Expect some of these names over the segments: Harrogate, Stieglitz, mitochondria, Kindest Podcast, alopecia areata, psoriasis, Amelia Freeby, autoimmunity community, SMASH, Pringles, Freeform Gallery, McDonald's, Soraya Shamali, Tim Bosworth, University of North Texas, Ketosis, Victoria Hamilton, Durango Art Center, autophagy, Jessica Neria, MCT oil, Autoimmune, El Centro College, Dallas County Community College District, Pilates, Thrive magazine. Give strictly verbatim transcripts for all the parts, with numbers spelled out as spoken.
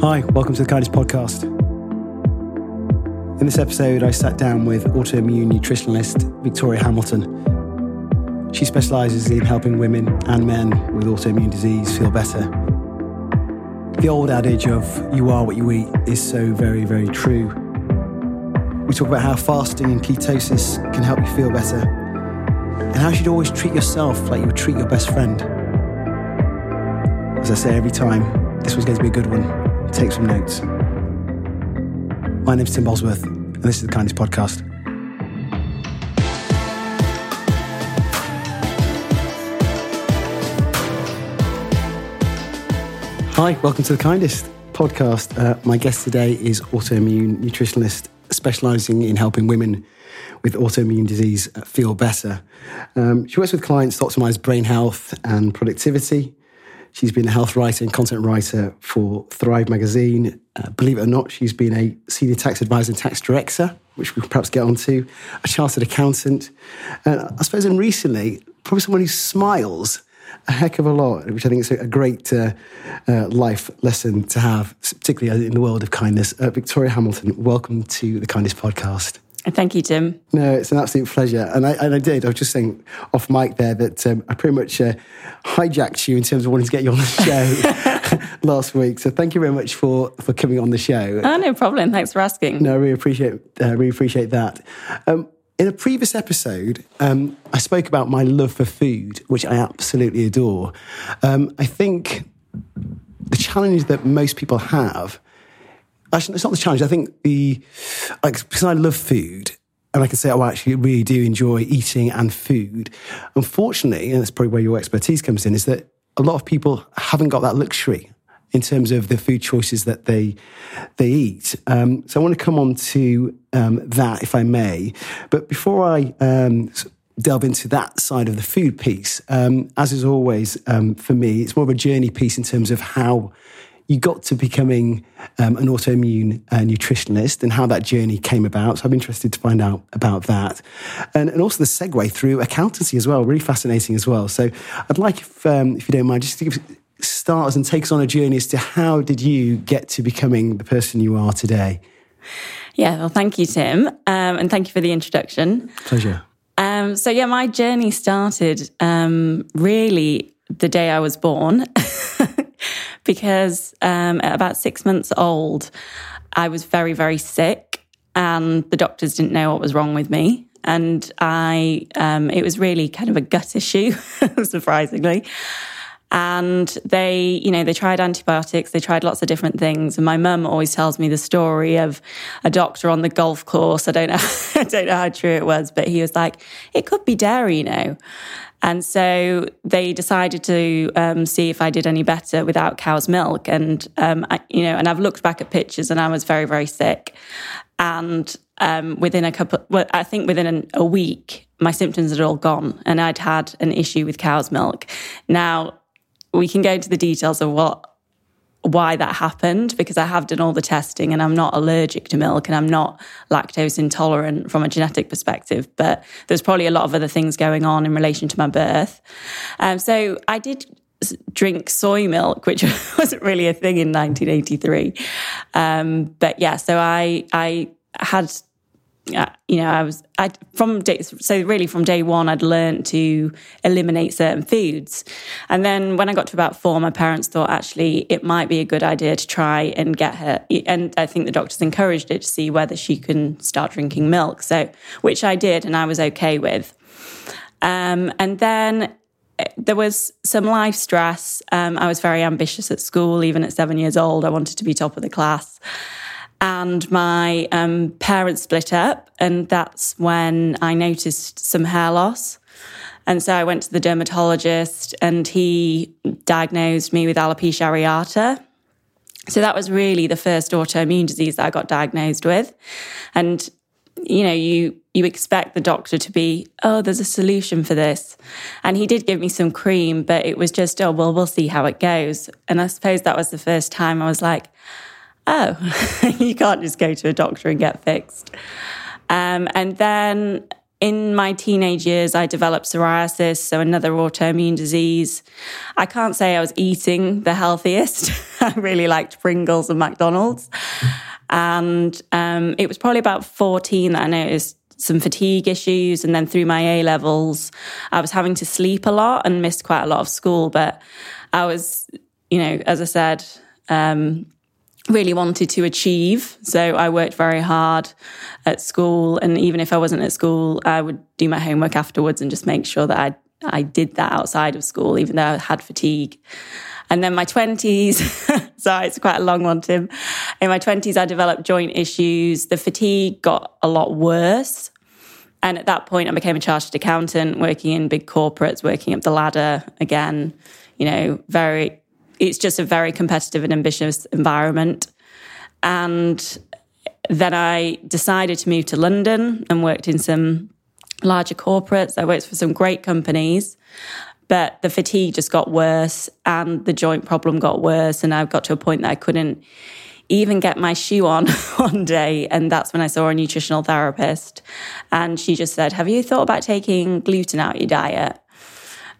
Hi, welcome to the Kindest Podcast. In this episode, I sat down with autoimmune nutritionist Victoria Hamilton. She specialises in helping women and men with autoimmune disease feel better. The old adage of you are what you eat is so very, very true. We talk about how fasting and ketosis can help you feel better and how you should always treat yourself like you would treat your best friend. As I say every time, this was going to be a good one. Take some notes. My name's Tim Bosworth, and this is the Kindest Podcast. Hi, welcome to the Kindest Podcast. Uh, my guest today is autoimmune nutritionist, specialising in helping women with autoimmune disease feel better. Um, she works with clients to optimise brain health and productivity. She's been a health writer and content writer for Thrive magazine. Uh, believe it or not, she's been a senior tax advisor and tax director, which we can perhaps get onto, a chartered accountant. And I suppose, and recently, probably someone who smiles a heck of a lot, which I think is a great uh, uh, life lesson to have, particularly in the world of kindness. Uh, Victoria Hamilton, welcome to the Kindest Podcast. Thank you, Tim. No, it's an absolute pleasure. And I, and I did, I was just saying off mic there that um, I pretty much uh, hijacked you in terms of wanting to get you on the show last week. So thank you very much for, for coming on the show. Oh, no problem. Thanks for asking. No, I really appreciate, uh, really appreciate that. Um, in a previous episode, um, I spoke about my love for food, which I absolutely adore. Um, I think the challenge that most people have Actually, it's not the challenge. I think the, like, because I love food and I can say, oh, I actually really do enjoy eating and food. Unfortunately, and that's probably where your expertise comes in, is that a lot of people haven't got that luxury in terms of the food choices that they they eat. Um, so I want to come on to um, that, if I may. But before I um, delve into that side of the food piece, um, as is always um, for me, it's more of a journey piece in terms of how you got to becoming um, an autoimmune uh, nutritionist and how that journey came about. So I'm interested to find out about that. And, and also the segue through accountancy as well, really fascinating as well. So I'd like, if, um, if you don't mind, just to give, start us and take us on a journey as to how did you get to becoming the person you are today? Yeah, well, thank you, Tim. Um, and thank you for the introduction. Pleasure. Um, so yeah, my journey started um, really the day I was born. Because um, at about six months old, I was very, very sick and the doctors didn't know what was wrong with me. And I, um, it was really kind of a gut issue, surprisingly. And they, you know, they tried antibiotics, they tried lots of different things. And my mum always tells me the story of a doctor on the golf course. I don't know, I don't know how true it was, but he was like, it could be dairy, you know. And so they decided to um, see if I did any better without cow's milk. And, um, I, you know, and I've looked back at pictures and I was very, very sick. And um, within a couple, well, I think within an, a week, my symptoms had all gone and I'd had an issue with cow's milk. Now, we can go into the details of what, why that happened, because I have done all the testing and I'm not allergic to milk and I'm not lactose intolerant from a genetic perspective, but there's probably a lot of other things going on in relation to my birth. Um, so I did drink soy milk, which wasn't really a thing in nineteen eighty-three. Um, but yeah, so I I had uh, you know, I was I from day, so really from day one, I'd learned to eliminate certain foods. And then when I got to about four, my parents thought actually it might be a good idea to try and get her. And I think the doctors encouraged it to see whether she can start drinking milk. So, which I did, and I was okay with. Um, and then there was some life stress. Um, I was very ambitious at school, even at seven years old. I wanted to be top of the class. And my um, parents split up, and that's when I noticed some hair loss. And so I went to the dermatologist, and he diagnosed me with alopecia areata. So that was really the first autoimmune disease that I got diagnosed with. And, you know, you you expect the doctor to be, oh, there's a solution for this. And he did give me some cream, but it was just, oh, well, we'll see how it goes. And I suppose that was the first time I was like, oh, you can't just go to a doctor and get fixed. Um, and then in my teenage years, I developed psoriasis, so another autoimmune disease. I can't say I was eating the healthiest. I really liked Pringles and McDonald's. And um, it was probably about fourteen that I noticed some fatigue issues. And then through my A-levels, I was having to sleep a lot and missed quite a lot of school. But I was, you know, as I said, um, really wanted to achieve. So I worked very hard at school. And even if I wasn't at school, I would do my homework afterwards and just make sure that I I did that outside of school, even though I had fatigue. And then my twenties, sorry, it's quite a long one, Tim. In my twenties, I developed joint issues. The fatigue got a lot worse. And at that point, I became a chartered accountant, working in big corporates, working up the ladder again, you know, very... It's just a very competitive and ambitious environment. And then I decided to move to London and worked in some larger corporates. I worked for some great companies, but the fatigue just got worse and the joint problem got worse. And I got to a point that I couldn't even get my shoe on one day. And that's when I saw a nutritional therapist. And she just said, have you thought about taking gluten out of your diet?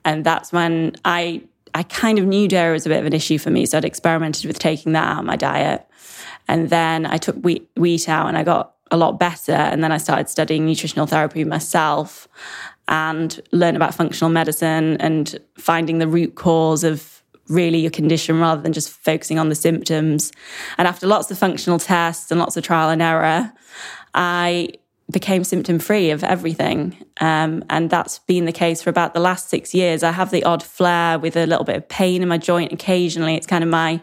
And that's when I... I kind of knew dairy was a bit of an issue for me, so I'd experimented with taking that out of my diet. And then I took wheat, wheat out and I got a lot better. And then I started studying nutritional therapy myself and learned about functional medicine and finding the root cause of really your condition rather than just focusing on the symptoms. And after lots of functional tests and lots of trial and error, I became symptom-free of everything. Um, and that's been the case for about the last six years. I have the odd flare with a little bit of pain in my joint occasionally. It's kind of my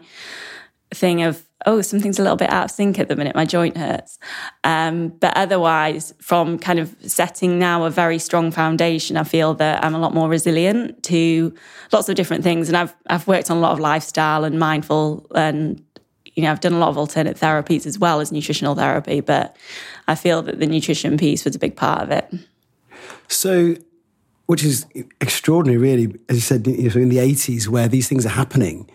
thing of, oh, something's a little bit out of sync at the minute. My joint hurts. Um, but otherwise, from kind of setting now a very strong foundation, I feel that I'm a lot more resilient to lots of different things. And I've I've worked on a lot of lifestyle and mindful, and you know, I've done a lot of alternate therapies as well as nutritional therapy, but I feel that the nutrition piece was a big part of it. So, which is extraordinary, really, as you said, you know, in the eighties, where these things are happening,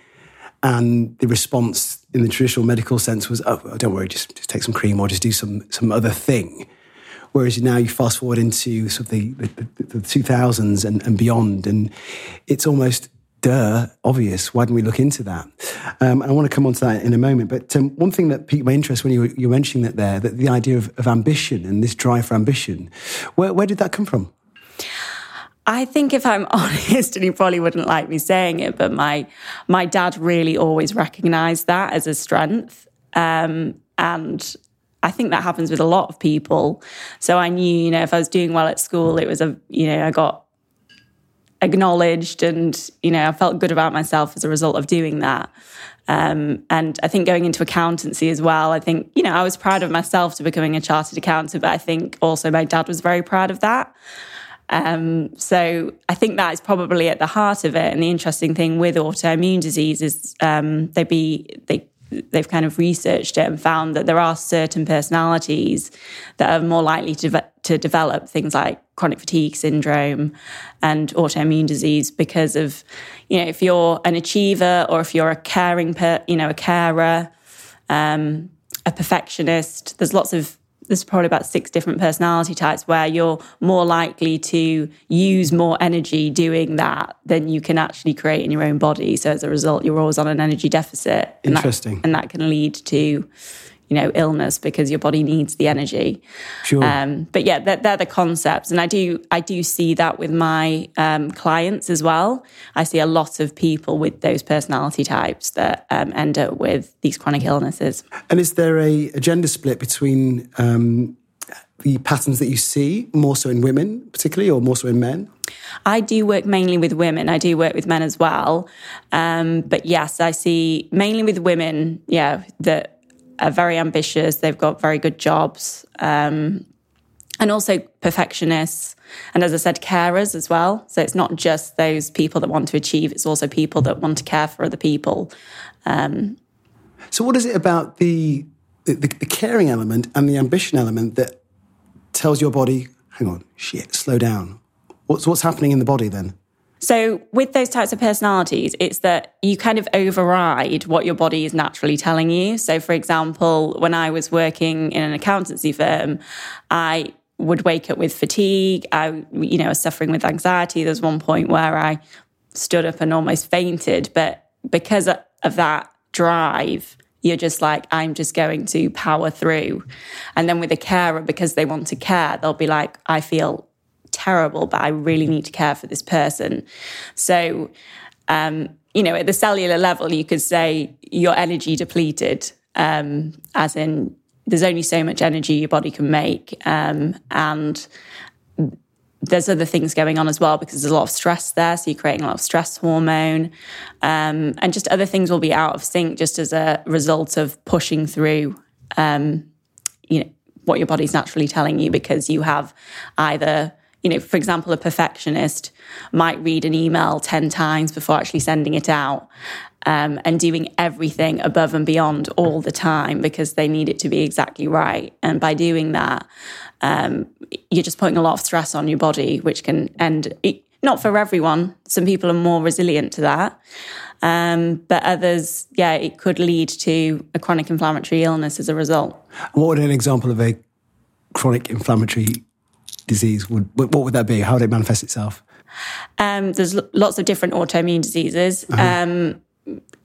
and the response in the traditional medical sense was, oh, don't worry, just, just take some cream or just do some some other thing. Whereas now you fast forward into sort of the, the, the, the two thousands and, and beyond, and it's almost... duh, obvious. Why didn't we look into that? Um, I want to come on to that in a moment. But um, one thing that piqued my interest when you were, you were mentioning that there, that the idea of, of ambition and this drive for ambition, where, where did that come from? I think if I'm honest, and you probably wouldn't like me saying it, but my my dad really always recognised that as a strength. Um, and I think that happens with a lot of people. So I knew, you know, if I was doing well at school, it was a, you know, I got acknowledged and, you know, I felt good about myself as a result of doing that. Um, and I think going into accountancy as well, I think, you know, I was proud of myself to becoming a chartered accountant, but I think also my dad was very proud of that. Um, so I think that is probably at the heart of it. And the interesting thing with autoimmune disease is um, they be, they, they've kind of researched it and found that there are certain personalities that are more likely to de- to develop things like chronic fatigue syndrome and autoimmune disease because of, you know, if you're an achiever or if you're a caring, per, you know, a carer, um, a perfectionist, there's lots of, there's probably about six different personality types where you're more likely to use more energy doing that than you can actually create in your own body. So as a result, you're always on an energy deficit. Interesting. And that, and that can lead to, you you know, illness because your body needs the energy. Sure. Um, but yeah, they're, they're the concepts. And I do, I do see that with my um, clients as well. I see a lot of people with those personality types that um, end up with these chronic illnesses. And is there a, a gender split between um, the patterns that you see more so in women particularly or more so in men? I do work mainly with women. I do work with men as well. Um, but yes, I see mainly with women, yeah, that are very ambitious. They've got very good jobs, um, and also perfectionists. And as I said, carers as well. So it's not just those people that want to achieve, it's also people that want to care for other people. Um, so what is it about the, the, the caring element and the ambition element that tells your body, hang on, shit, slow down? What's what's happening in the body then? So with those types of personalities, it's that you kind of override what your body is naturally telling you. So for example, when I was working in an accountancy firm, I would wake up with fatigue. I, you know, was suffering with anxiety. There's one point where I stood up and almost fainted. But because of that drive, you're just like, I'm just going to power through. And then with a carer, because they want to care, they'll be like, I feel terrible, but I really need to care for this person. So, um, you know, at the cellular level, you could say you're energy depleted, um, as in there's only so much energy your body can make. Um, and there's other things going on as well because there's a lot of stress there. So you're creating a lot of stress hormone, um, and just other things will be out of sync just as a result of pushing through, um, you know, what your body's naturally telling you because you have either... You know, for example, a perfectionist might read an email ten times before actually sending it out, um, and doing everything above and beyond all the time because they need it to be exactly right. And by doing that, um, you're just putting a lot of stress on your body, which can end, it, not for everyone. Some people are more resilient to that. Um, but others, yeah, it could lead to a chronic inflammatory illness as a result. What would an example of a chronic inflammatory illness? Disease would what would that be? How would it manifest itself? Um, there's lots of different autoimmune diseases. Uh-huh. Um,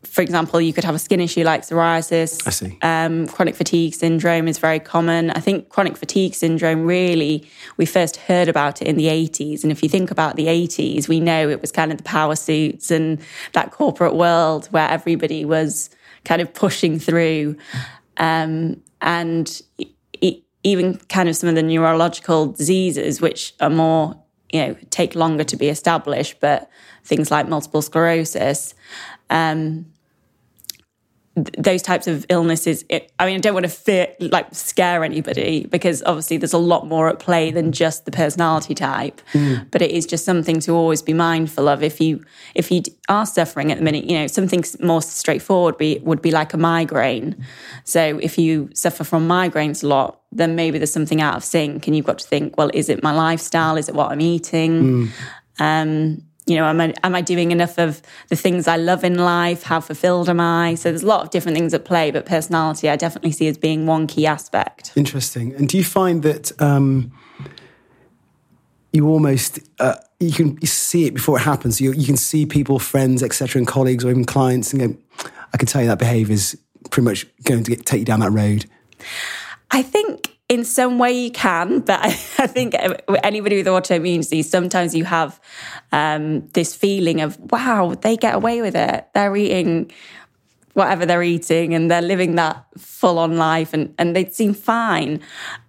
for example, you could have a skin issue like psoriasis. I see. Um, chronic fatigue syndrome is very common. I think chronic fatigue syndrome really, we first heard about it in the eighties. And if you think about the eighties, we know it was kind of the power suits and that corporate world where everybody was kind of pushing through. Um, and it even kind of some of the neurological diseases, which are more, you know, take longer to be established, but things like multiple sclerosis, um, th- those types of illnesses. It, I mean, I don't want to fear, like scare anybody because obviously there's a lot more at play than just the personality type, mm. but it is just something to always be mindful of. If you if you are suffering at the minute, you know, something more straightforward be, would be like a migraine. So if you suffer from migraines a lot, then maybe there's something out of sync and you've got to think, well, is it my lifestyle? Is it what I'm eating? Mm. Um, you know, am I, am I doing enough of the things I love in life? How fulfilled am I? So there's a lot of different things at play, but personality I definitely see as being one key aspect. Interesting. And do you find that um, you almost, uh, you can see it before it happens? You, you can see people, friends, et cetera, and colleagues or even clients and go, I can tell you that behaviour is pretty much going to get, take you down that road. I think in some way you can, but I, I think anybody with autoimmune disease, sometimes you have um, this feeling of, wow, they get away with it. They're eating whatever they're eating and they're living that full-on life and, and they seem fine.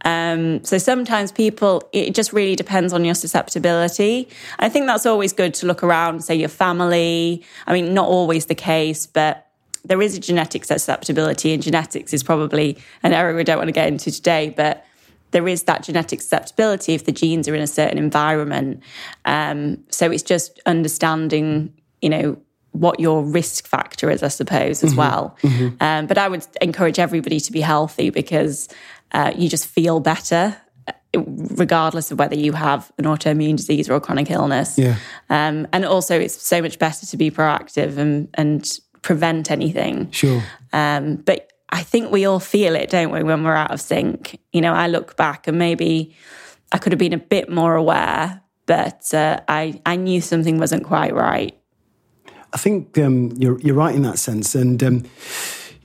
Um, so sometimes people, it just really depends on your susceptibility. I think that's always good to look around, say your family. I mean, not always the case, but there is a genetic susceptibility, and genetics is probably an area we don't want to get into today, but there is that genetic susceptibility if the genes are in a certain environment. Um, so it's just understanding, you know, what your risk factor is, I suppose, as mm-hmm. well. Mm-hmm. Um, but I would encourage everybody to be healthy because uh, you just feel better regardless of whether you have an autoimmune disease or a chronic illness. Yeah. Um, and also it's so much better to be proactive and, and prevent anything. Sure. Um, but I think we all feel it, don't we, when we're out of sync. You know, I look back and maybe I could have been a bit more aware, but uh, I, I knew something wasn't quite right. I think um, you're, you're right in that sense. And, um,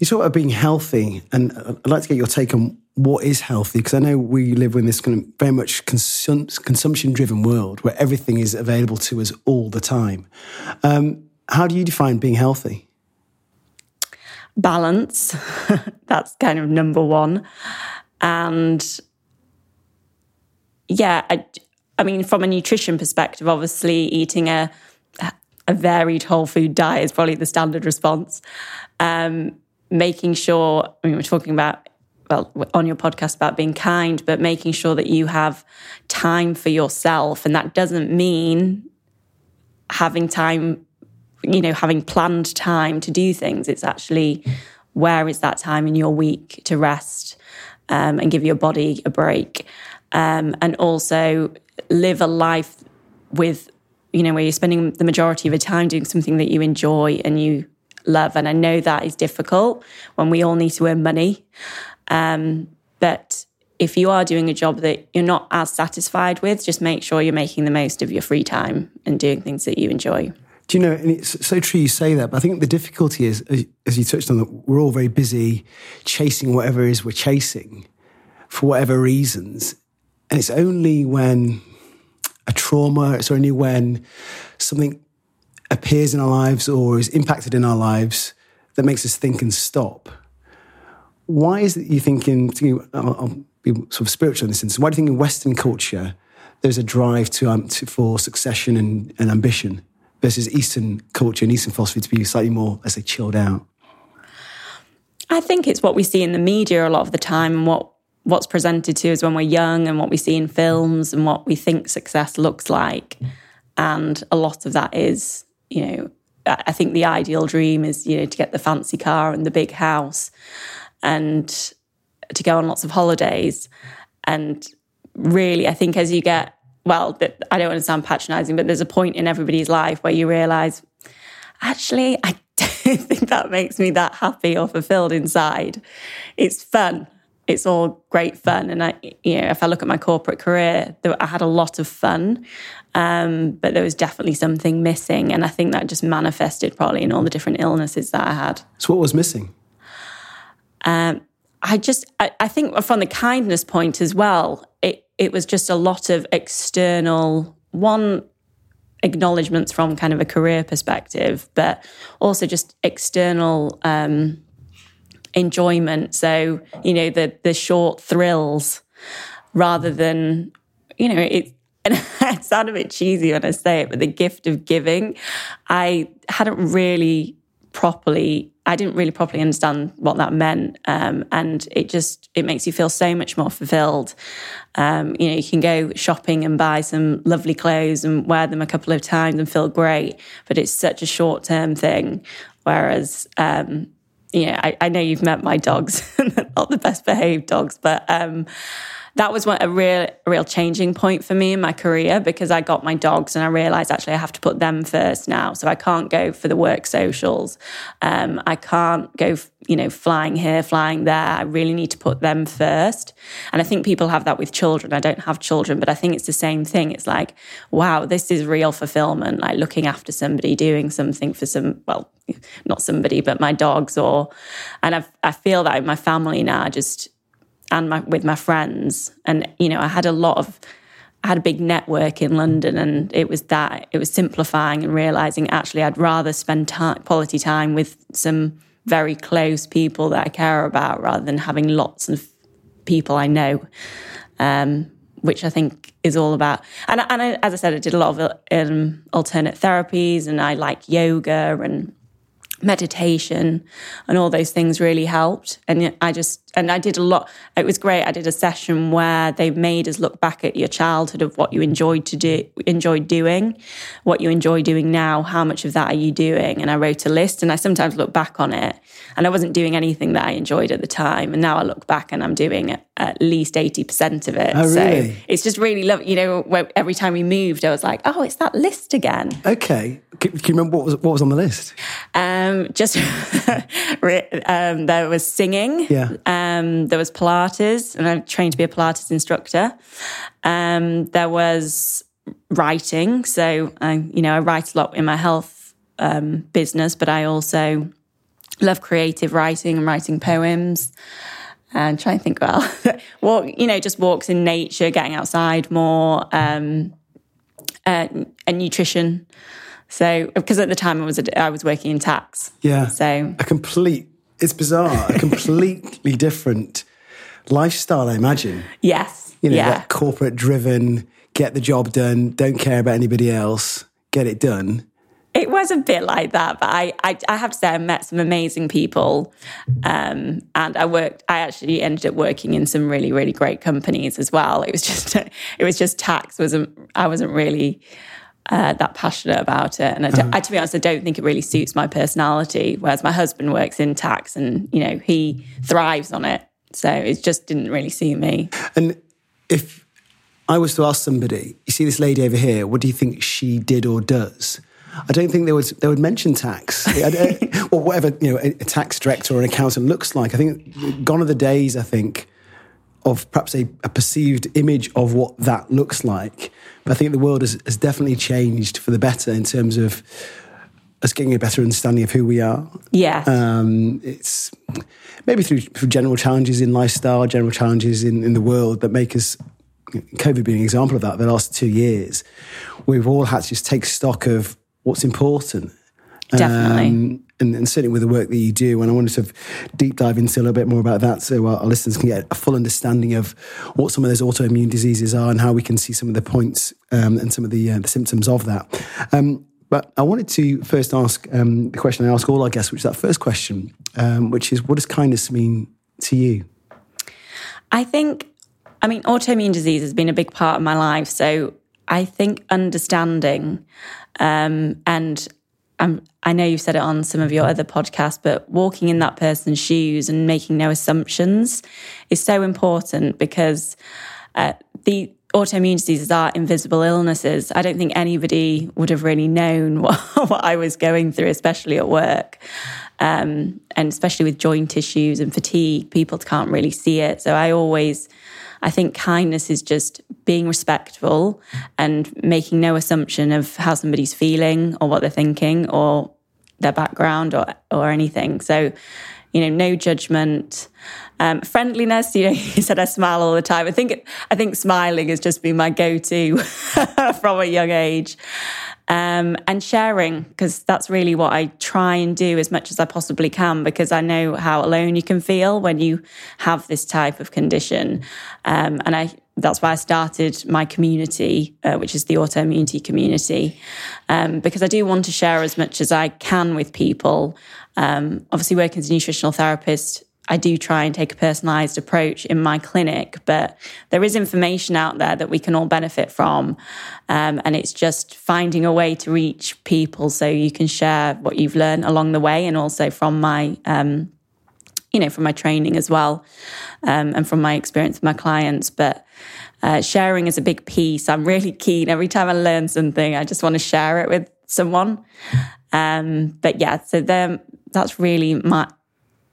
You talk about being healthy, and I'd like to get your take on what is healthy, because I know we live in this kind of very much consum- consumption-driven world where everything is available to us all the time. Um, how do you define being healthy? Balance. That's kind of number one. And yeah, I, I mean, from a nutrition perspective, obviously eating a a varied whole food diet is probably the standard response. Um, making sure, I mean, we're talking about, well, on your podcast about being kind, but making sure that you have time for yourself. And that doesn't mean having time, you know, having planned time to do things. It's actually, where is that time in your week to rest um, and give your body a break? Um, and also live a life with, you know, where you're spending the majority of your time doing something that you enjoy and you love. And I know that is difficult when we all need to earn money. Um, but if you are doing a job that you're not as satisfied with, just make sure you're making the most of your free time and doing things that you enjoy. Do you know, and it's so true you say that, but I think the difficulty is, as you touched on, that we're all very busy chasing whatever it is we're chasing for whatever reasons. And it's only when a trauma, it's only when something appears in our lives or is impacted in our lives that makes us think and stop. Why is it you think in, I'll, I'll be sort of spiritual in this instance, why do you think in Western culture there's a drive to, um, to for succession and, and ambition versus Eastern culture and Eastern philosophy to be slightly more, let's say, chilled out? I think it's what we see in the media a lot of the time, and what what's presented to us when we're young, and what we see in films, and what we think success looks like. And a lot of that is, you know, I think the ideal dream is, you know, to get the fancy car and the big house and to go on lots of holidays. And really, I think as you get, well, I don't want to sound patronising, but there's a point in everybody's life where you realise, actually, I don't think that makes me that happy or fulfilled inside. It's fun. It's all great fun. And I, you know, if I look at my corporate career, I had a lot of fun, um, but there was definitely something missing. And I think that just manifested probably in all the different illnesses that I had. So what was missing? Um, I just, I, I think from the kindness point as well, it, it was just a lot of external, one, acknowledgements from kind of a career perspective, but also just external um enjoyment. So, you know, the the short thrills rather than, you know, it, and it sounds a bit cheesy when I say it, but the gift of giving, I hadn't really properly, I didn't really properly understand what that meant. Um, and it just, it makes you feel so much more fulfilled. Um, you know, you can go shopping and buy some lovely clothes and wear them a couple of times and feel great, but it's such a short-term thing. Whereas, um, you know, I, I know you've met my dogs, not the best behaved dogs, but um, that was what a real, a real changing point for me in my career, because I got my dogs and I realised actually I have to put them first now. So I can't go for the work socials. Um, I can't go, you know, flying here, flying there. I really need to put them first. And I think people have that with children. I don't have children, but I think it's the same thing. It's like, wow, this is real fulfillment, like looking after somebody, doing something for some, well, not somebody, but my dogs, or, and I I feel that in my family now, just, and my, with my friends. And, you know, I had a lot of, I had a big network in London, and it was that, it was simplifying and realising actually I'd rather spend time, quality time with some very close people that I care about rather than having lots of people I know, um, which I think is all about. And, and I, as I said, I did a lot of um, alternate therapies, and I like yoga and meditation, and all those things really helped. And I just, and I did a lot. It was great. I did a session where they made us look back at your childhood of what you enjoyed to do, enjoyed doing, what you enjoy doing now, how much of that are you doing? And I wrote a list, and I sometimes look back on it, and I wasn't doing anything that I enjoyed at the time. And now I look back and I'm doing at least eighty percent of it. Oh, really? So it's just really lovely. You know, every time we moved, I was like, oh, it's that list again. Okay. Can, can you remember what was, what was on the list? Um, Just um, there was singing, yeah. um, there was Pilates, and I trained to be a Pilates instructor. Um, there was writing, so I, you know, I write a lot in my health um, business, but I also love creative writing and writing poems. And try and think, well, walk, you know, just walks in nature, getting outside more, um, uh, and nutrition. So, because at the time I was I was working in tax. Yeah. So a complete, it's bizarre, a completely different lifestyle, I imagine. Yes. You know, yeah. That corporate-driven, get the job done, don't care about anybody else, get it done. It was a bit like that, but I, I, I have to say I met some amazing people, um, and I worked. I actually ended up working in some really, really great companies as well. It was just, it was just tax. wasn't I wasn't really uh, that passionate about it, and I, um, I, to be honest, I don't think it really suits my personality. Whereas my husband works in tax, and you know he thrives on it, so it just didn't really suit me. And if I was to ask somebody, you see this lady over here, what do you think she did or does? I don't think they would they would mention tax, or whatever you know a, a tax director or an accountant looks like. I think gone are the days. I think of perhaps a, a perceived image of what that looks like. But I think the world has, has definitely changed for the better in terms of us getting a better understanding of who we are. Yeah, um, it's maybe through, through general challenges in lifestyle, general challenges in, in the world that make us. COVID being an example of that. The last two years, we've all had to just take stock of. What's important. Definitely. Um, and, and certainly with the work that you do. And I want to sort of deep dive into a little bit more about that so our, our listeners can get a full understanding of what some of those autoimmune diseases are and how we can see some of the points um, and some of the, uh, the symptoms of that. Um, but I wanted to first ask um, the question I ask all our guests, which is that first question, um, which is what does kindness mean to you? I think, I mean, autoimmune disease has been a big part of my life. So I think understanding, um, and I'm, I know you've said it on some of your other podcasts, but walking in that person's shoes and making no assumptions is so important because uh, the autoimmune diseases are invisible illnesses. I don't think anybody would have really known what, what I was going through, especially at work, um, and especially with joint issues and fatigue. People can't really see it. So I always... I think kindness is just being respectful and making no assumption of how somebody's feeling or what they're thinking or their background or or anything. So, you know, no judgment, um, friendliness. You know, you said I smile all the time. I think I think smiling has just been my go-to from a young age, um, and sharing because that's really what I try and do as much as I possibly can because I know how alone you can feel when you have this type of condition, um, and I. That's why I started my community, uh, which is the autoimmunity community, um, because I do want to share as much as I can with people. Um, obviously, working as a nutritional therapist, I do try and take a personalised approach in my clinic, but there is information out there that we can all benefit from. Um, and it's just finding a way to reach people so you can share what you've learned along the way and also from my um you know, from my training as well, um, and from my experience with my clients. But uh, sharing is a big piece. I'm really keen. Every time I learn something, I just want to share it with someone. Um, but yeah, so then that's really my,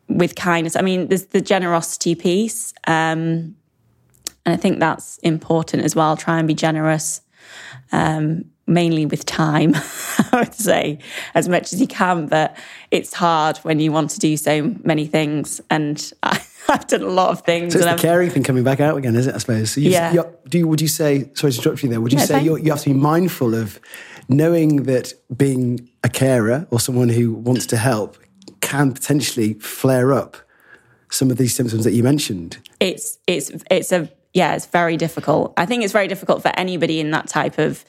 with kindness. I mean, there's the generosity piece. Um, and I think that's important as well. Try and be generous, um, mainly with time, I would say, as much as you can. But it's hard when you want to do so many things. And I, I've done a lot of things. So it's and the I've, caring thing coming back out again, is it, I suppose? So you, yeah. You, do you, would you say, sorry to interrupt you there, would you no, say you're, you have to be mindful of knowing that being a carer or someone who wants to help can potentially flare up some of these symptoms that you mentioned? It's it's it's a... Yeah, it's very difficult. I think it's very difficult for anybody in that type of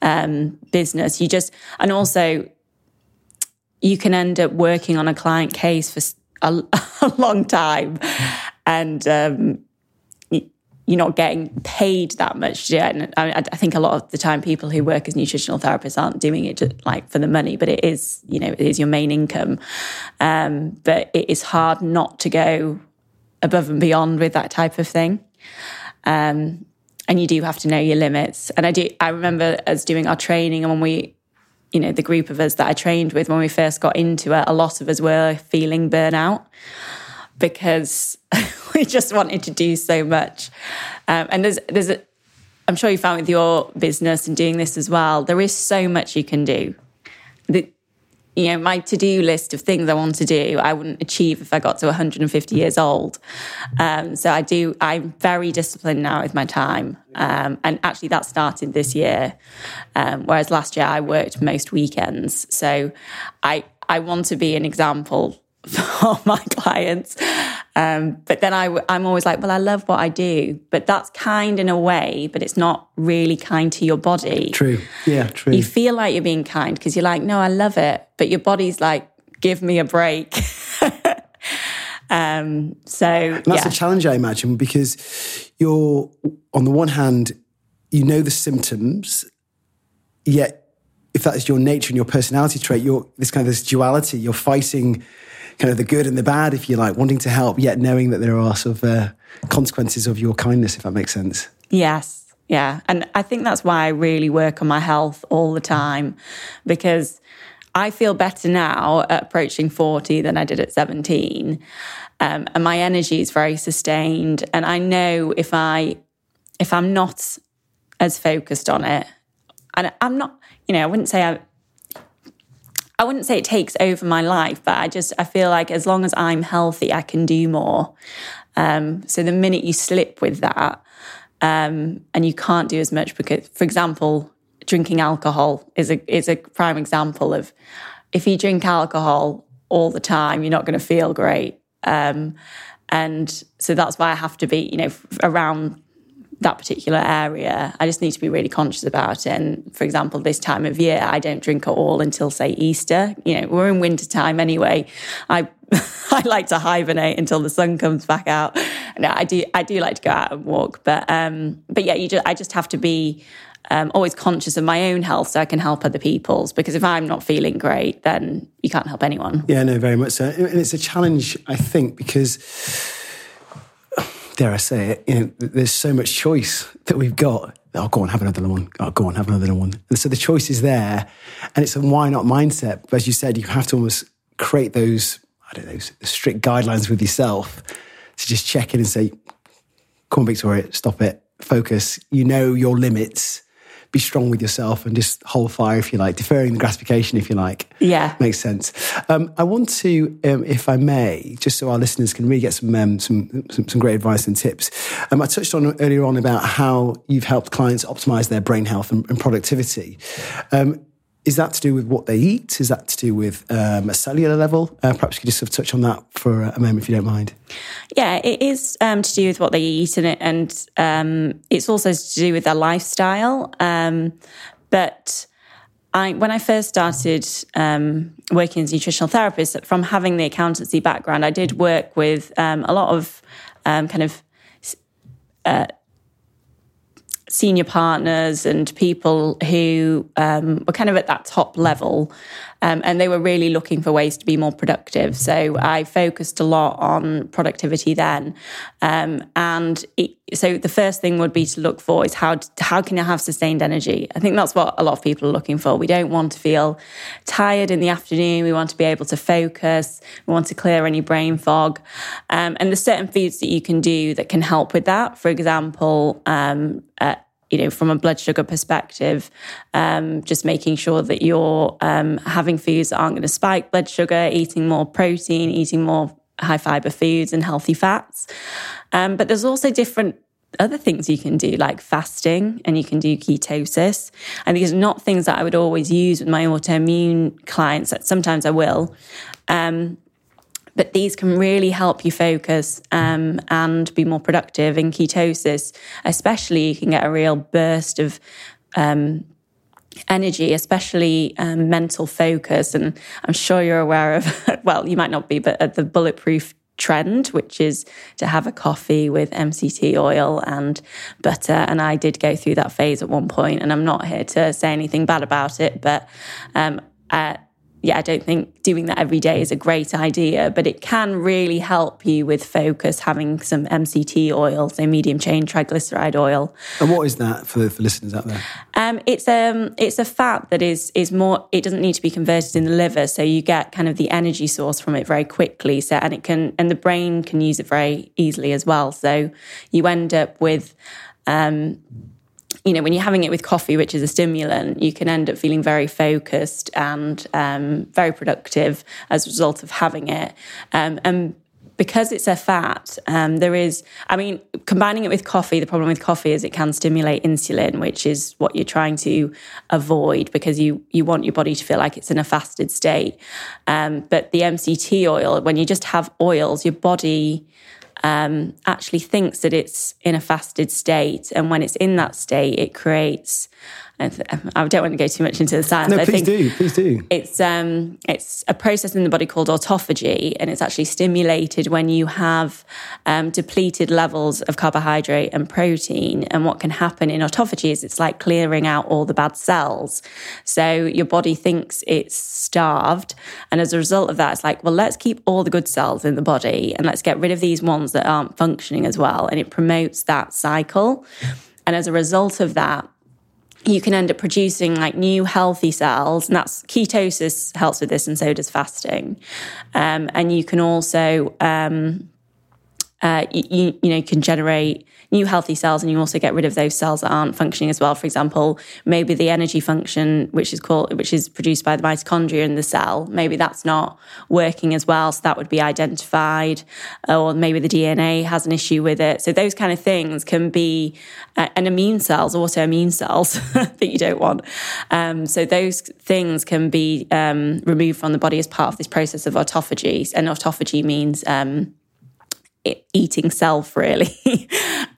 um, business. You just, and also you can end up working on a client case for a, a long time and um, you're not getting paid that much yet. And I, I think a lot of the time people who work as nutritional therapists aren't doing it to, like for the money, but it is, you know, it is your main income. Um, but it is hard not to go above and beyond with that type of thing. Um, and you do have to know your limits. And I do. I remember us doing our training, and when we, you know, the group of us that I trained with, when we first got into it, a lot of us were feeling burnout because we just wanted to do so much. Um, and there's, there's, a, I'm sure you found with your business and doing this as well, there is so much you can do. The, you know, my to-do list of things I want to do, I wouldn't achieve if I got to one hundred fifty years old. Um, so I do, I'm very disciplined now with my time. Um, and actually that started this year. Um, whereas last year I worked most weekends. So I, I want to be an example for my clients. Um, but then I, I'm always like, well, I love what I do, but that's kind in a way, but it's not really kind to your body. True. Yeah, true. You feel like you're being kind because you're like, no, I love it. But your body's like, give me a break. um, so and that's yeah. a challenge, I imagine, because you're, on the one hand, you know the symptoms, yet if that is your nature and your personality trait, you're this kind of this duality, you're fighting kind of the good and the bad, if you like, wanting to help, yet knowing that there are sort of uh, consequences of your kindness, if that makes sense. Yes, yeah. And I think that's why I really work on my health all the time, because I feel better now at approaching forty than I did at seventeen. Um, and my energy is very sustained. And I know if, I, if I'm not as focused on it, and I'm not, you know, I wouldn't say I, I wouldn't say it takes over my life, but I just, I feel like as long as I'm healthy, I can do more. Um, so the minute you slip with that, um, and you can't do as much because, for example, drinking alcohol is a, is a prime example of, if you drink alcohol all the time, you're not going to feel great. Um, and so that's why I have to be, you know, around that particular area. I just need to be really conscious about it. And for example, this time of year, I don't drink at all until, say, Easter. You know, we're in winter time anyway. I I like to hibernate until the sun comes back out. No, I do. I do like to go out and walk, but um, but yeah, you just I just have to be um, always conscious of my own health so I can help other people's. Because if I'm not feeling great, then you can't help anyone. Yeah, no, very much so. And it's a challenge, I think, because, dare I say it, you know, there's so much choice that we've got. Oh, go on, have another one. Oh, go on, have another one. And so the choice is there, and it's a why not mindset. But as you said, you have to almost create those, I don't know, strict guidelines with yourself to just check in and say, come on, Victoria, stop it, focus. You know your limits. Be strong with yourself and just hold fire, if you like, deferring the gratification, if you like. Yeah. Makes sense. Um, I want to, um, if I may, just so our listeners can really get some um, some, some some great advice and tips. Um, I touched on earlier on about how you've helped clients optimize their brain health and, and productivity. Um, is that to do with what they eat? Is that to do with um, a cellular level? Uh, perhaps you could just sort of touch on that for a moment, if you don't mind. Yeah, it is um, to do with what they eat, and, it, and um, it's also to do with their lifestyle. Um, but I, when I first started um, working as a nutritional therapist, from having the accountancy background, I did work with um, a lot of um, kind of... Uh, senior partners and people who um, were kind of at that top level, um, and they were really looking for ways to be more productive. So I focused a lot on productivity then. Um, and it, so the first thing would be to look for is how, how can I have sustained energy? I think that's what a lot of people are looking for. We don't want to feel tired in the afternoon. We want to be able to focus. We want to clear any brain fog. Um, and there's certain foods that you can do that can help with that. For example, um, uh, you know, from a blood sugar perspective, um, just making sure that you're um, having foods that aren't going to spike blood sugar, eating more protein, eating more high fiber foods and healthy fats. Um, but there's also different other things you can do, like fasting, and you can do ketosis. And these are not things that I would always use with my autoimmune clients, that sometimes I will. Um, But these can really help you focus um, and be more productive. In ketosis, especially, you can get a real burst of um, energy, especially um, mental focus. And I'm sure you're aware of, well, you might not be, but at the bulletproof trend, which is to have a coffee with M C T oil and butter. And I did go through that phase at one point, and I'm not here to say anything bad about it, but um, I, Yeah, I don't think doing that every day is a great idea, but it can really help you with focus, having some M C T oil, so medium-chain triglyceride oil. And what is that for the listeners out there? Um, it's, um, it's a fat that is is more, it doesn't need to be converted in the liver, so you get kind of the energy source from it very quickly, so and it can and the brain can use it very easily as well. So you end up with... Um, you know, when you're having it with coffee, which is a stimulant, you can end up feeling very focused and um, very productive as a result of having it. Um, and because it's a fat, um, there is, I mean, combining it with coffee, the problem with coffee is it can stimulate insulin, which is what you're trying to avoid because you you want your body to feel like it's in a fasted state. Um, but the M C T oil, when you just have oils, your body um, actually thinks that it's in a fasted state. And when it's in that state, it creates... I don't want to go too much into the science. No, but please I think do, please do. It's um, it's a process in the body called autophagy, and it's actually stimulated when you have um, depleted levels of carbohydrate and protein. And what can happen in autophagy is it's like clearing out all the bad cells. So your body thinks it's starved, and as a result of that, it's like, well, let's keep all the good cells in the body, and let's get rid of these ones that aren't functioning as well. And it promotes that cycle, and as a result of that, you can end up producing like new healthy cells, and that's ketosis helps with this, and so does fasting. Um, and you can also, um, uh, you, you know, can generate new healthy cells, and you also get rid of those cells that aren't functioning as well. For example, maybe the energy function, which is called, which is produced by the mitochondria in the cell, maybe that's not working as well, so that would be identified, or maybe the D N A has an issue with it. So those kind of things can be, uh, and immune cells, autoimmune cells that you don't want. Um, so those things can be um, removed from the body as part of this process of autophagy, and autophagy means um, eating self, really.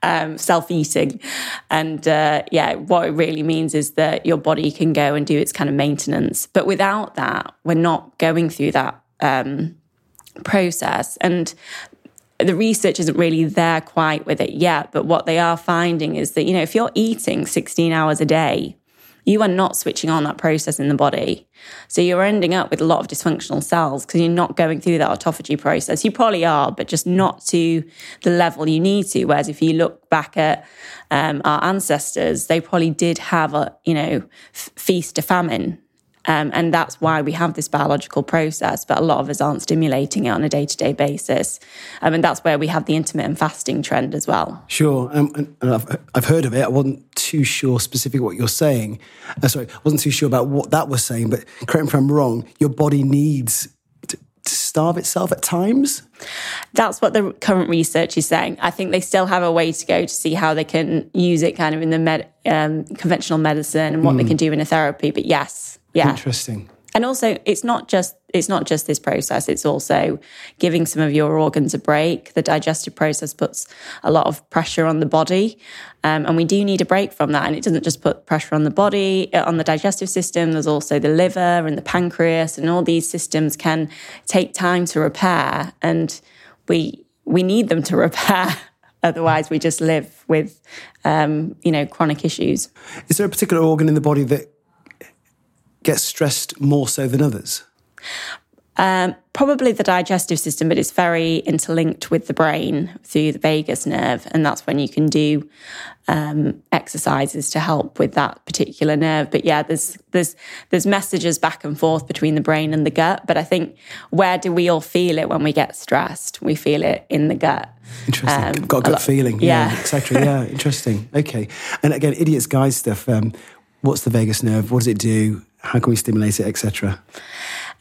Um, self-eating. And uh, yeah, what it really means is that your body can go and do its kind of maintenance. But without that, we're not going through that um, process. And the research isn't really there quite with it yet. But what they are finding is that, you know, if you're eating sixteen hours a day, you are not switching on that process in the body. So you're ending up with a lot of dysfunctional cells because you're not going through that autophagy process. You probably are, but just not to the level you need to. Whereas if you look back at um, our ancestors, they probably did have a, you know, f- feast to famine. Um, and that's why we have this biological process, but a lot of us aren't stimulating it on a day-to-day basis. Um, and that's where we have the intermittent fasting trend as well. Sure. Um, and I've, I've heard of it. I wasn't too sure specifically what you're saying. Uh, sorry, I wasn't too sure about what that was saying, but correct me if I'm wrong, your body needs to, to starve itself at times? That's what the current research is saying. I think they still have a way to go to see how they can use it kind of in the med, um, conventional medicine and what mm. they can do in a therapy, but yes. Yeah. Interesting. And also, it's not just it's not just this process. It's also giving some of your organs a break. The digestive process puts a lot of pressure on the body, um, and we do need a break from that. And it doesn't just put pressure on the body, on the digestive system. There's also the liver and the pancreas, and all these systems can take time to repair, and we we need them to repair. Otherwise, we just live with um, you know chronic issues. Is there a particular organ in the body that gets stressed more so than others? Um, probably the digestive system, but it's very interlinked with the brain through the vagus nerve, and that's when you can do um, exercises to help with that particular nerve. But yeah, there's there's there's messages back and forth between the brain and the gut. But I think where do we all feel it when we get stressed? We feel it in the gut. Interesting. Um, Got a gut a lot, feeling. Yeah, yeah exactly. Yeah, interesting. Okay. And again, idiot's guide stuff. Um, what's the vagus nerve? What does it do? How can we stimulate it, et cetera?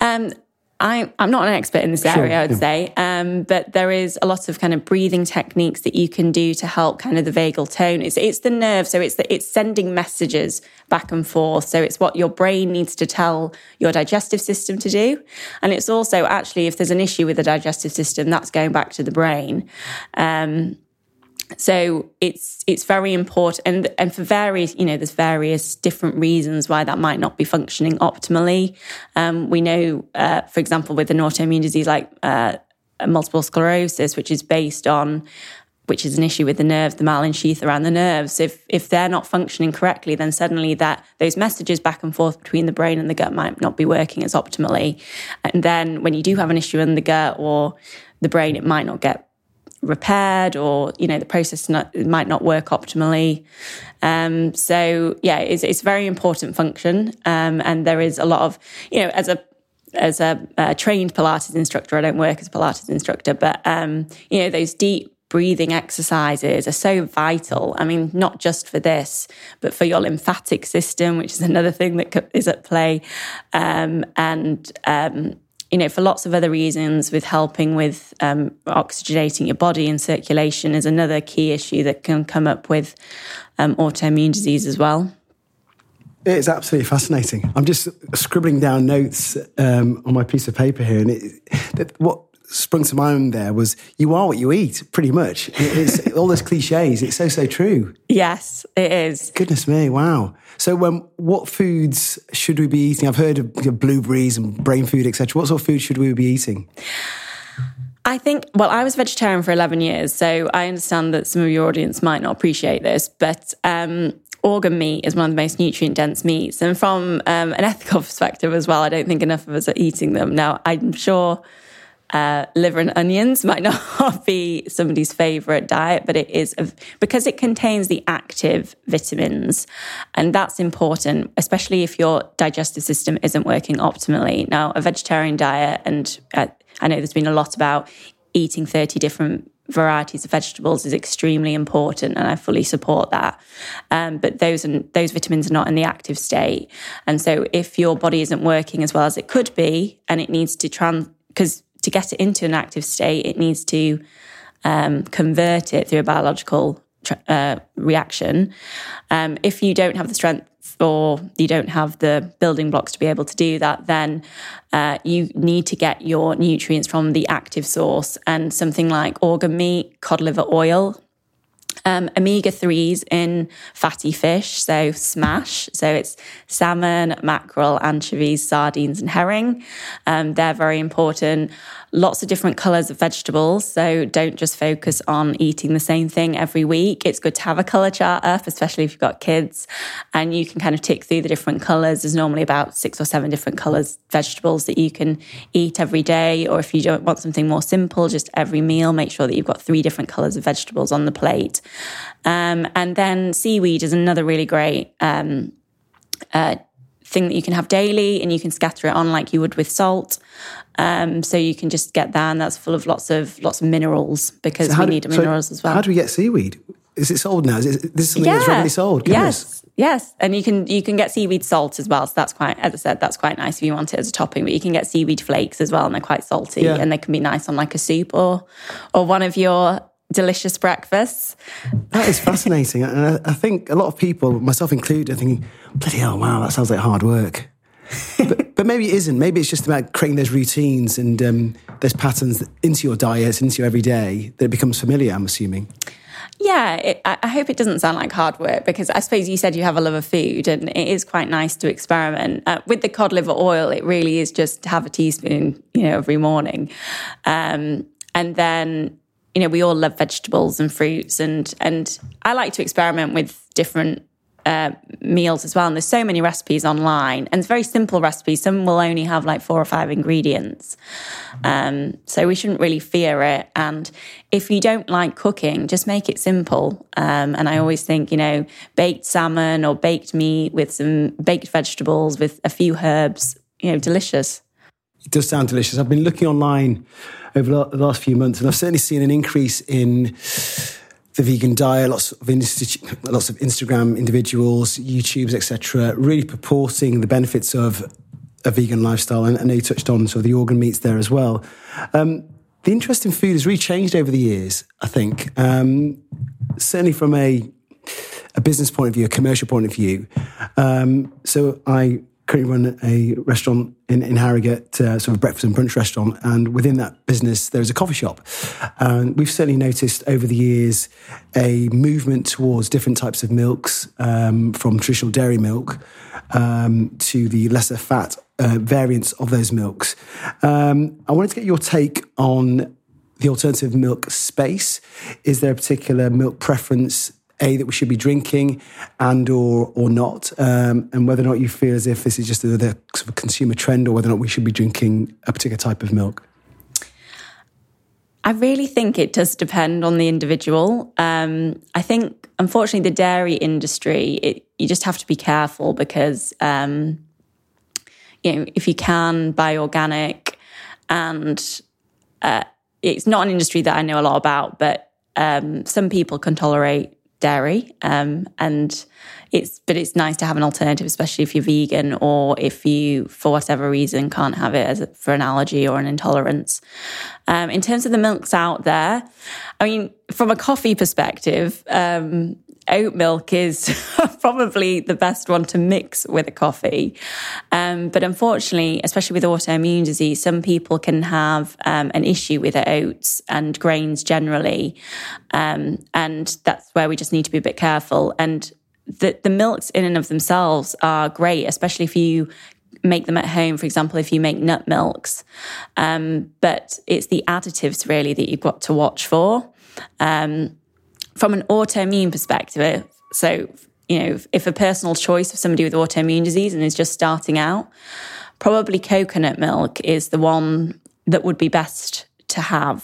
Um, I, I'm not an expert in this sure, area, I would yeah. say, um, but there is a lot of kind of breathing techniques that you can do to help kind of the vagal tone. It's it's the nerve, so it's the, it's sending messages back and forth. So it's what your brain needs to tell your digestive system to do, and it's also actually if there's an issue with the digestive system, that's going back to the brain. Um, So it's it's very important, and and for various, you know, there's various different reasons why that might not be functioning optimally. Um, we know, uh, for example, with an autoimmune disease like uh, multiple sclerosis, which is based on, which is an issue with the nerve, the myelin sheath around the nerves. If if they're not functioning correctly, then suddenly that those messages back and forth between the brain and the gut might not be working as optimally. And then when you do have an issue in the gut or the brain, it might not get repaired, or you know the process not, might not work optimally. Um, so yeah, it's, it's a very important function, um, and there is a lot of you know as a as a, a trained Pilates instructor, I don't work as a Pilates instructor, but um, you know those deep breathing exercises are so vital. I mean, not just for this, but for your lymphatic system, which is another thing that is at play. Um, and, um, you know, for lots of other reasons, with helping with um, oxygenating your body, and circulation is another key issue that can come up with um, autoimmune disease as well. It's absolutely fascinating. I'm just scribbling down notes um, on my piece of paper here. And it, that, what sprung to mind there was, you are what you eat, pretty much. It's all those cliches. It's so, so true. Yes, it is. Goodness me, wow. So um, what foods should we be eating? I've heard of blueberries and brain food, et cetera. What sort of food should we be eating? I think, well, I was vegetarian for eleven years, so I understand that some of your audience might not appreciate this, but um, organ meat is one of the most nutrient-dense meats. And from um, an ethical perspective as well, I don't think enough of us are eating them. Now, I'm sure uh, liver and onions might not be somebody's favourite diet, but it is, because it contains the active vitamins. And that's important, especially if your digestive system isn't working optimally. Now, a vegetarian diet, and uh, I know there's been a lot about eating thirty different varieties of vegetables, is extremely important, and I fully support that. Um, but those and those vitamins are not in the active state, and so if your body isn't working as well as it could be, and it needs to trans, because to get it into an active state, it needs to um, convert it through a biological tra- uh, reaction. Um, if you don't have the strength, or you don't have the building blocks to be able to do that, then uh, you need to get your nutrients from the active source. And something like organ meat, cod liver oil, um, omega threes in fatty fish, so SMASH. So it's salmon, mackerel, anchovies, sardines and herring. Um, they're very important. Lots of different colours of vegetables, so don't just focus on eating the same thing every week. It's good to have a colour chart up, especially if you've got kids, and you can kind of tick through the different colours. There's normally about six or seven different colours vegetables that you can eat every day, or if you don't want something more simple, just every meal, make sure that you've got three different colours of vegetables on the plate. Um, and then seaweed is another really great um, uh, thing that you can have daily, and you can scatter it on like you would with salt. Um, so you can just get that, and that's full of lots of lots of minerals, because so we do, need minerals so as well. How do we get seaweed? Is it sold now? Is it, this is something yeah. that's readily sold? Goodness. Yes, yes, and you can you can get seaweed salt as well. So that's quite, as I said, that's quite nice if you want it as a topping. But you can get seaweed flakes as well, and they're quite salty, yeah. and they can be nice on like a soup or or one of your delicious breakfasts. That is fascinating, and I, I think a lot of people, myself included, are thinking, bloody hell, wow, that sounds like hard work. but, but maybe it isn't. Maybe it's just about creating those routines and um, those patterns into your diet, into your everyday, that it becomes familiar, I'm assuming. Yeah, it, I hope it doesn't sound like hard work, because I suppose you said you have a love of food, and it is quite nice to experiment. Uh, with the cod liver oil, it really is just have a teaspoon, you know, every morning. Um, and then, you know, we all love vegetables and fruits, and and I like to experiment with different Uh, meals as well, and there's so many recipes online, and it's very simple recipes. Some will only have like four or five ingredients, um, so we shouldn't really fear it. And if you don't like cooking, just make it simple, um, and I always think, you know, baked salmon or baked meat with some baked vegetables with a few herbs, you know, delicious. It does sound delicious. I've been looking online over the last few months, and I've certainly seen an increase in the vegan diet, lots of insti- lots of Instagram individuals, YouTubes, et cetera, really purporting the benefits of a vegan lifestyle. And I know you touched on sort of the organ meats there as well. Um, the interest in food has really changed over the years, I think. Um, certainly from a a business point of view, a commercial point of view. Um, so I currently run a restaurant in, in Harrogate, uh, sort of a breakfast and brunch restaurant. And within that business, there is a coffee shop. And we've certainly noticed over the years a movement towards different types of milks, um, from traditional dairy milk um, to the lesser fat uh, variants of those milks. Um, I wanted to get your take on the alternative milk space. Is there a particular milk preference A, that we should be drinking and or or not, um, and whether or not you feel as if this is just another sort of consumer trend, or whether or not we should be drinking a particular type of milk? I really think it does depend on the individual. Um, I think, unfortunately, the dairy industry, it, you just have to be careful, because, um, you know, if you can buy organic, and uh, it's not an industry that I know a lot about, but um, some people can tolerate dairy, um, and it's but it's nice to have an alternative, especially if you're vegan or if you, for whatever reason, can't have it as a, for an allergy or an intolerance. Um, in terms of the milks out there, I mean, from a coffee perspective, um, oat milk is probably the best one to mix with a coffee. Um, but unfortunately, especially with autoimmune disease, some people can have um, an issue with their oats and grains generally. Um, and that's where we just need to be a bit careful. And the, the milks in and of themselves are great, especially if you make them at home, for example, if you make nut milks. Um, but it's the additives really that you've got to watch for. Um From an autoimmune perspective, so, you know, if a personal choice of somebody with autoimmune disease and is just starting out, probably coconut milk is the one that would be best to have,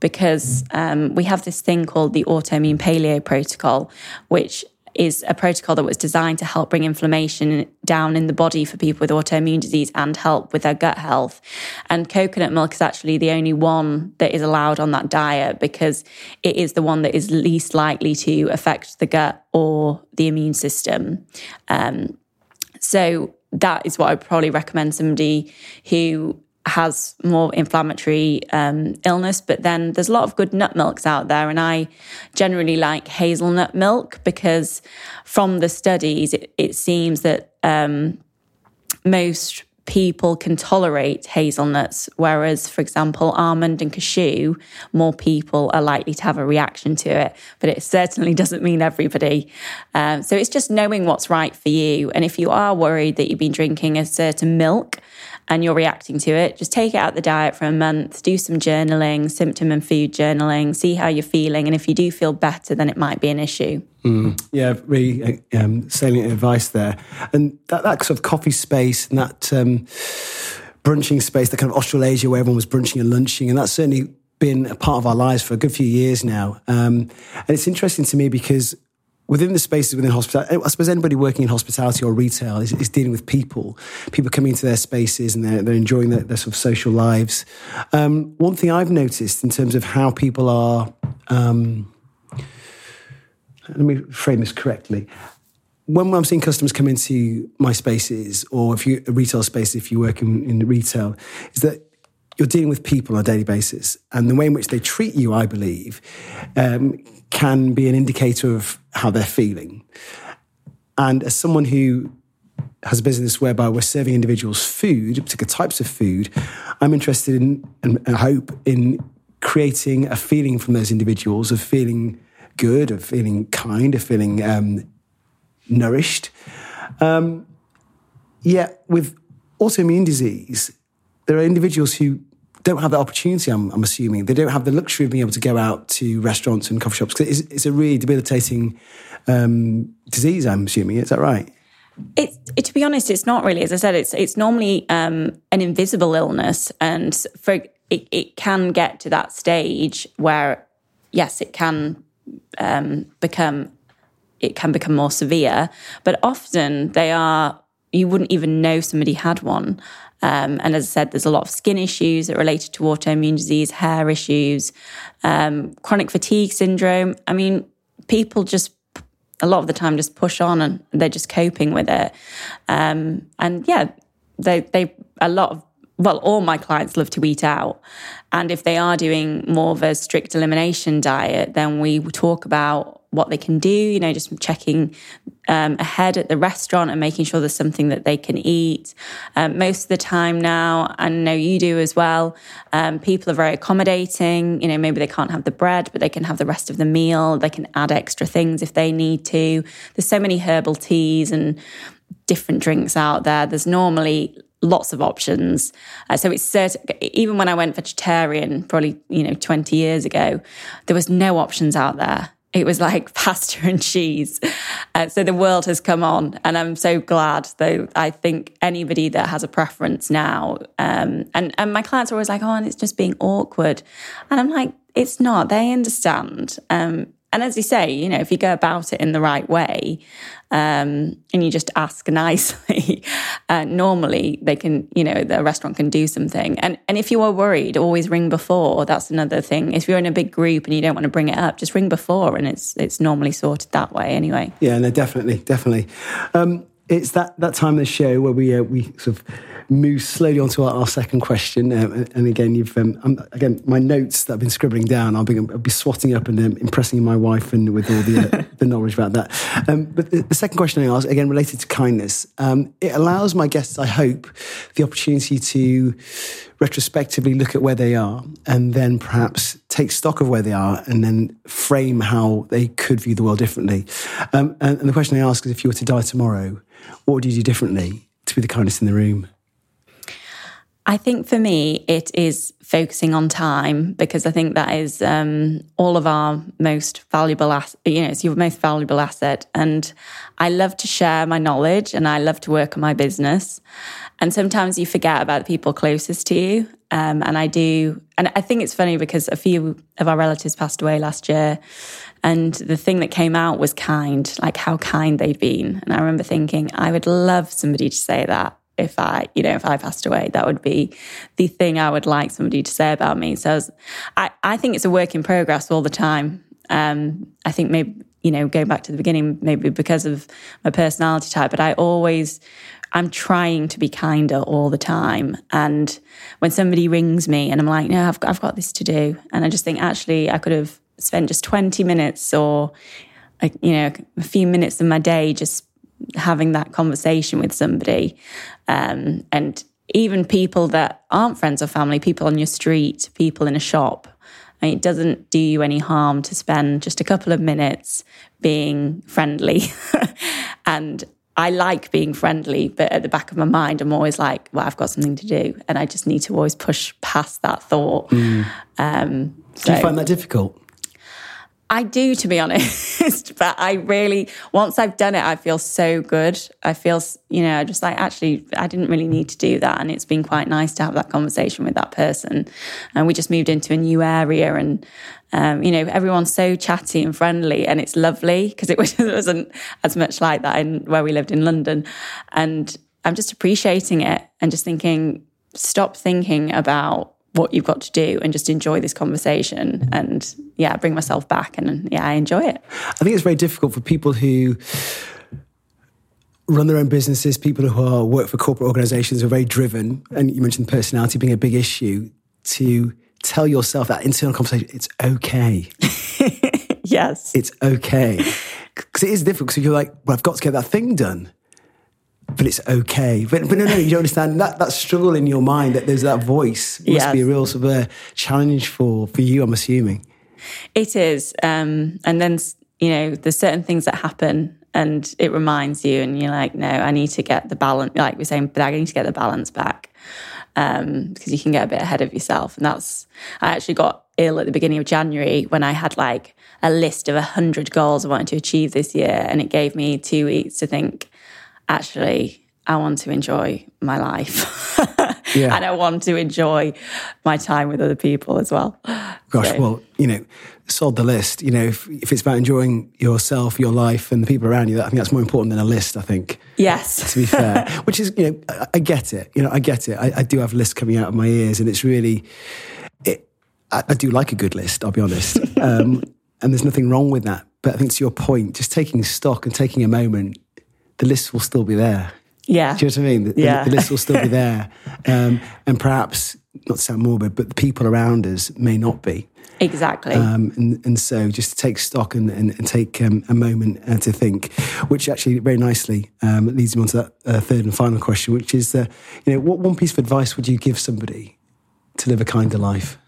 because um, we have this thing called the autoimmune paleo protocol, which is a protocol that was designed to help bring inflammation down in the body for people with autoimmune disease and help with their gut health. And coconut milk is actually the only one that is allowed on that diet because it is the one that is least likely to affect the gut or the immune system. Um, so that is what I probably recommend somebody who has more inflammatory um, illness. But then there's a lot of good nut milks out there, and I generally like hazelnut milk because from the studies it, it seems that um, most people can tolerate hazelnuts, whereas, for example, almond and cashew, more people are likely to have a reaction to it, but it certainly doesn't mean everybody. Um, so it's just knowing what's right for you. And if you are worried that you've been drinking a certain milk and you're reacting to it, just take it out of the diet for a month, do some journaling, symptom and food journaling, see how you're feeling. And if you do feel better, then it might be an issue. Mm. Yeah, really um, salient advice there. And that, that sort of coffee space and that um, brunching space, that kind of Australasia where everyone was brunching and lunching, and that's certainly been a part of our lives for a good few years now. Um, and it's interesting to me because within the spaces within hospitality, I suppose anybody working in hospitality or retail is, is dealing with people, people coming into their spaces and they're, they're enjoying their, their sort of social lives. Um, one thing I've noticed in terms of how people are... Um, Let me frame this correctly. When I'm seeing customers come into my spaces, or if you a retail space, if you work in, in retail, is that you're dealing with people on a daily basis, and the way in which they treat you, I believe, um, can be an indicator of how they're feeling. And as someone who has a business whereby we're serving individuals food, particular types of food, I'm interested in and hope in creating a feeling from those individuals of feeling good, of feeling kind, of feeling um, nourished. Um, yet with autoimmune disease, there are individuals who don't have that opportunity, I'm, I'm assuming. They don't have the luxury of being able to go out to restaurants and coffee shops, because it's, it's a really debilitating um, disease, I'm assuming. Is that right? It, it, to be honest, it's not really. As I said, it's it's normally um, an invisible illness, and for it, it can get to that stage where, yes, it can... Um, become it can become more severe, but often they are you wouldn't even know somebody had one. Um, and as I said, there's a lot of skin issues that are related to autoimmune disease, hair issues, um, chronic fatigue syndrome. I mean, people just a lot of the time just push on and they're just coping with it. Um, and yeah, they they a lot of. Well, all my clients love to eat out. And if they are doing more of a strict elimination diet, then we talk about what they can do, you know, just checking um, ahead at the restaurant and making sure there's something that they can eat. Um, most of the time now, I know you do as well, um, people are very accommodating. You know, maybe they can't have the bread, but they can have the rest of the meal. They can add extra things if they need to. There's so many herbal teas and different drinks out there. There's normally lots of options. Uh, so it's certain, even when I went vegetarian, probably, you know, twenty years ago, there was no options out there. It was like pasta and cheese. Uh, so the world has come on, and I'm so glad, though. I think anybody that has a preference now, um, and, and my clients are always like, oh, and it's just being awkward. And I'm like, it's not, they understand. Um, And as you say, you know, if you go about it in the right way, um, and you just ask nicely, uh, normally they can, you know, the restaurant can do something. And and if you are worried, always ring before. That's another thing. If you're in a big group and you don't want to bring it up, just ring before, and it's it's normally sorted that way anyway. Yeah, no, definitely, definitely. Um, it's that, that time of the show where we uh, we sort of move slowly onto our, our second question. Um, and again, you've um, I'm, again my notes that I've been scribbling down. I'll be, I'll be swatting up and um, impressing my wife and with all the uh, the knowledge about that. Um, but the, the second question I asked, again related to kindness, um, it allows my guests, I hope, the opportunity to retrospectively look at where they are and then perhaps take stock of where they are and then frame how they could view the world differently. Um, and, and the question I ask is, if you were to die tomorrow, what would you do differently to be the kindest in the room? I think for me, it is focusing on time, because I think that is um, all of our most valuable asset. You know, it's your most valuable asset. And I love to share my knowledge and I love to work on my business. And sometimes you forget about the people closest to you. Um, and I do. And I think it's funny because a few of our relatives passed away last year. And the thing that came out was kind, like how kind they'd been. And I remember thinking, I would love somebody to say that. If I, you know, if I passed away, that would be the thing I would like somebody to say about me. So I, was, I, I think it's a work in progress all the time. Um, I think maybe, you know, going back to the beginning, maybe because of my personality type, but I always, I'm trying to be kinder all the time. And when somebody rings me and I'm like, no, I've got, I've got this to do. And I just think, actually, I could have spent just twenty minutes or, a, you know, a few minutes of my day just having that conversation with somebody, um, and even people that aren't friends or family, people on your street, people in a shop. I mean, it doesn't do you any harm to spend just a couple of minutes being friendly. And I like being friendly, but at the back of my mind, I'm always like, well, I've got something to do. And I just need to always push past that thought. Mm. Um, so. Do you find that difficult? I do, to be honest, but I really, once I've done it, I feel so good. I feel, you know, just like, actually, I didn't really need to do that. And it's been quite nice to have that conversation with that person. And we just moved into a new area and, um, you know, everyone's so chatty and friendly and it's lovely because it wasn't as much like that in where we lived in London. And I'm just appreciating it and just thinking, stop thinking about what you've got to do and just enjoy this conversation and, yeah, bring myself back and, yeah, I enjoy it. I think it's very difficult for people who run their own businesses, people who are, work for corporate organisations, who are very driven, and you mentioned personality being a big issue, to tell yourself that internal conversation, it's okay. Yes. It's okay. Because it is difficult because you're like, well, I've got to get that thing done. But it's okay. But, but no, no, you don't understand that that struggle in your mind, that there's that voice. Must yes. be a real sort of a challenge for, for you, I'm assuming. It is. Um, and then, you know, there's certain things that happen and it reminds you and you're like, no, I need to get the balance, like we're saying, but I need to get the balance back. Um, because you can get a bit ahead of yourself. And that's, I actually got ill at the beginning of January when I had like a list of one hundred goals I wanted to achieve this year. And it gave me two weeks to think, actually, I want to enjoy my life. Yeah. And I want to enjoy my time with other people as well. Gosh, so. Well, you know, sold the list. You know, if, if it's about enjoying yourself, your life and the people around you, I think that's more important than a list, I think. Yes. To be fair. Which is, you know, I, I get it. You know, I get it. I, I do have lists coming out of my ears and it's really, it, I, I do like a good list, I'll be honest. Um, and there's nothing wrong with that. But I think to your point, just taking stock and taking a moment, the list will still be there. Yeah. Do you know what I mean? The, yeah. the, the list will still be there. Um, and perhaps, not to sound morbid, but the people around us may not be. Exactly. Um, and, and so just take stock and, and, and take um, a moment uh, to think, which actually very nicely um, leads me on to that uh, third and final question, which is, uh, you know, what one piece of advice would you give somebody to live a kinder life?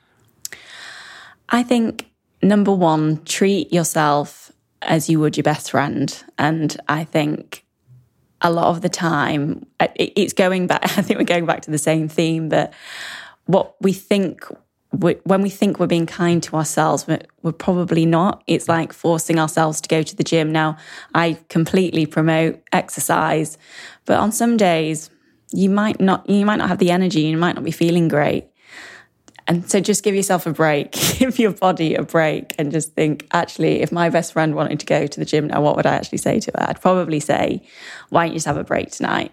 I think, number one, treat yourself as you would your best friend. And I think a lot of the time, it's going back, I think we're going back to the same theme, but what we think, when we think we're being kind to ourselves, we're probably not. It's like forcing ourselves to go to the gym. Now, I completely promote exercise, but on some days, you might not, you might not have the energy, you might not be feeling great. And so just give yourself a break, give your body a break, and just think, actually, if my best friend wanted to go to the gym now, what would I actually say to her? I'd probably say, why don't you just have a break tonight?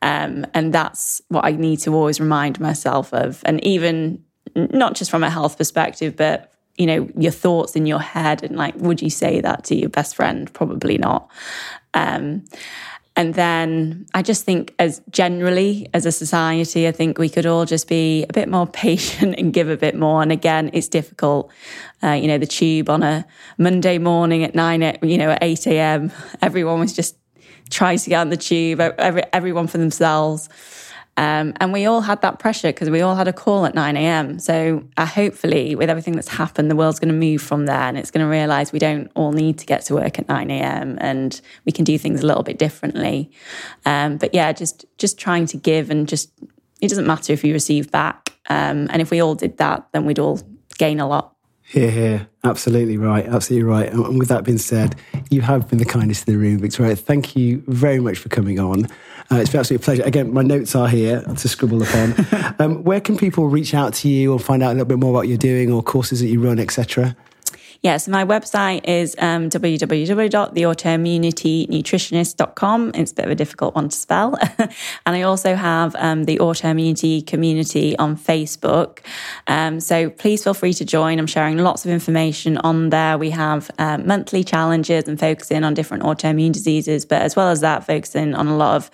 Um, and that's what I need to always remind myself of. And even not just from a health perspective, but, you know, your thoughts in your head and like, would you say that to your best friend? Probably not. Um, And then I just think as generally as a society, I think we could all just be a bit more patient and give a bit more. And again, it's difficult. Uh, you know, the tube on a Monday morning at nine, you know, at eight a.m., everyone was just trying to get on the tube, every, everyone for themselves. Um, and we all had that pressure because we all had a call at nine a.m. So uh, hopefully with everything that's happened, the world's going to move from there, and it's going to realise we don't all need to get to work at nine a.m. and we can do things a little bit differently. Um, but yeah, just just trying to give, and just, it doesn't matter if you receive back. Um, and if we all did that, then we'd all gain a lot. Hear, hear. Absolutely right. Absolutely right. And with that being said, you have been the kindest in the room, Victoria. Thank you very much for coming on. Uh, it's been absolutely a pleasure. Again, my notes are here to scribble upon. Um, where can people reach out to you or find out a little bit more about what you're doing or courses that you run, et cetera? Yeah, so my website is um, w w w dot the auto immunity nutritionist dot com. It's a bit of a difficult one to spell. And I also have um, the Autoimmunity Community on Facebook. Um, so please feel free to join. I'm sharing lots of information on there. We have uh, monthly challenges and focusing on different autoimmune diseases, but as well as that, focusing on a lot of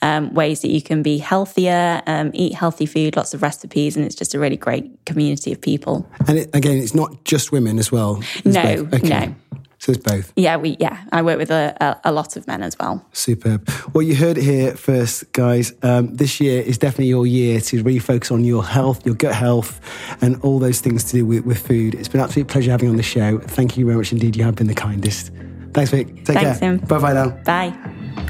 um, ways that you can be healthier, um, eat healthy food, lots of recipes, and it's just a really great community of people. And it, again, it's not just women as well. It's no, both. Okay. no. So it's both. Yeah, we yeah. I work with a, a, a lot of men as well. Superb. Well, you heard it here first, guys. Um, this year is definitely your year to really focus on your health, your gut health, and all those things to do with, with food. It's been an absolute pleasure having you on the show. Thank you very much indeed. You have been the kindest. Thanks, Vic. Take Thanks, care. Tim. Bye bye now. Bye.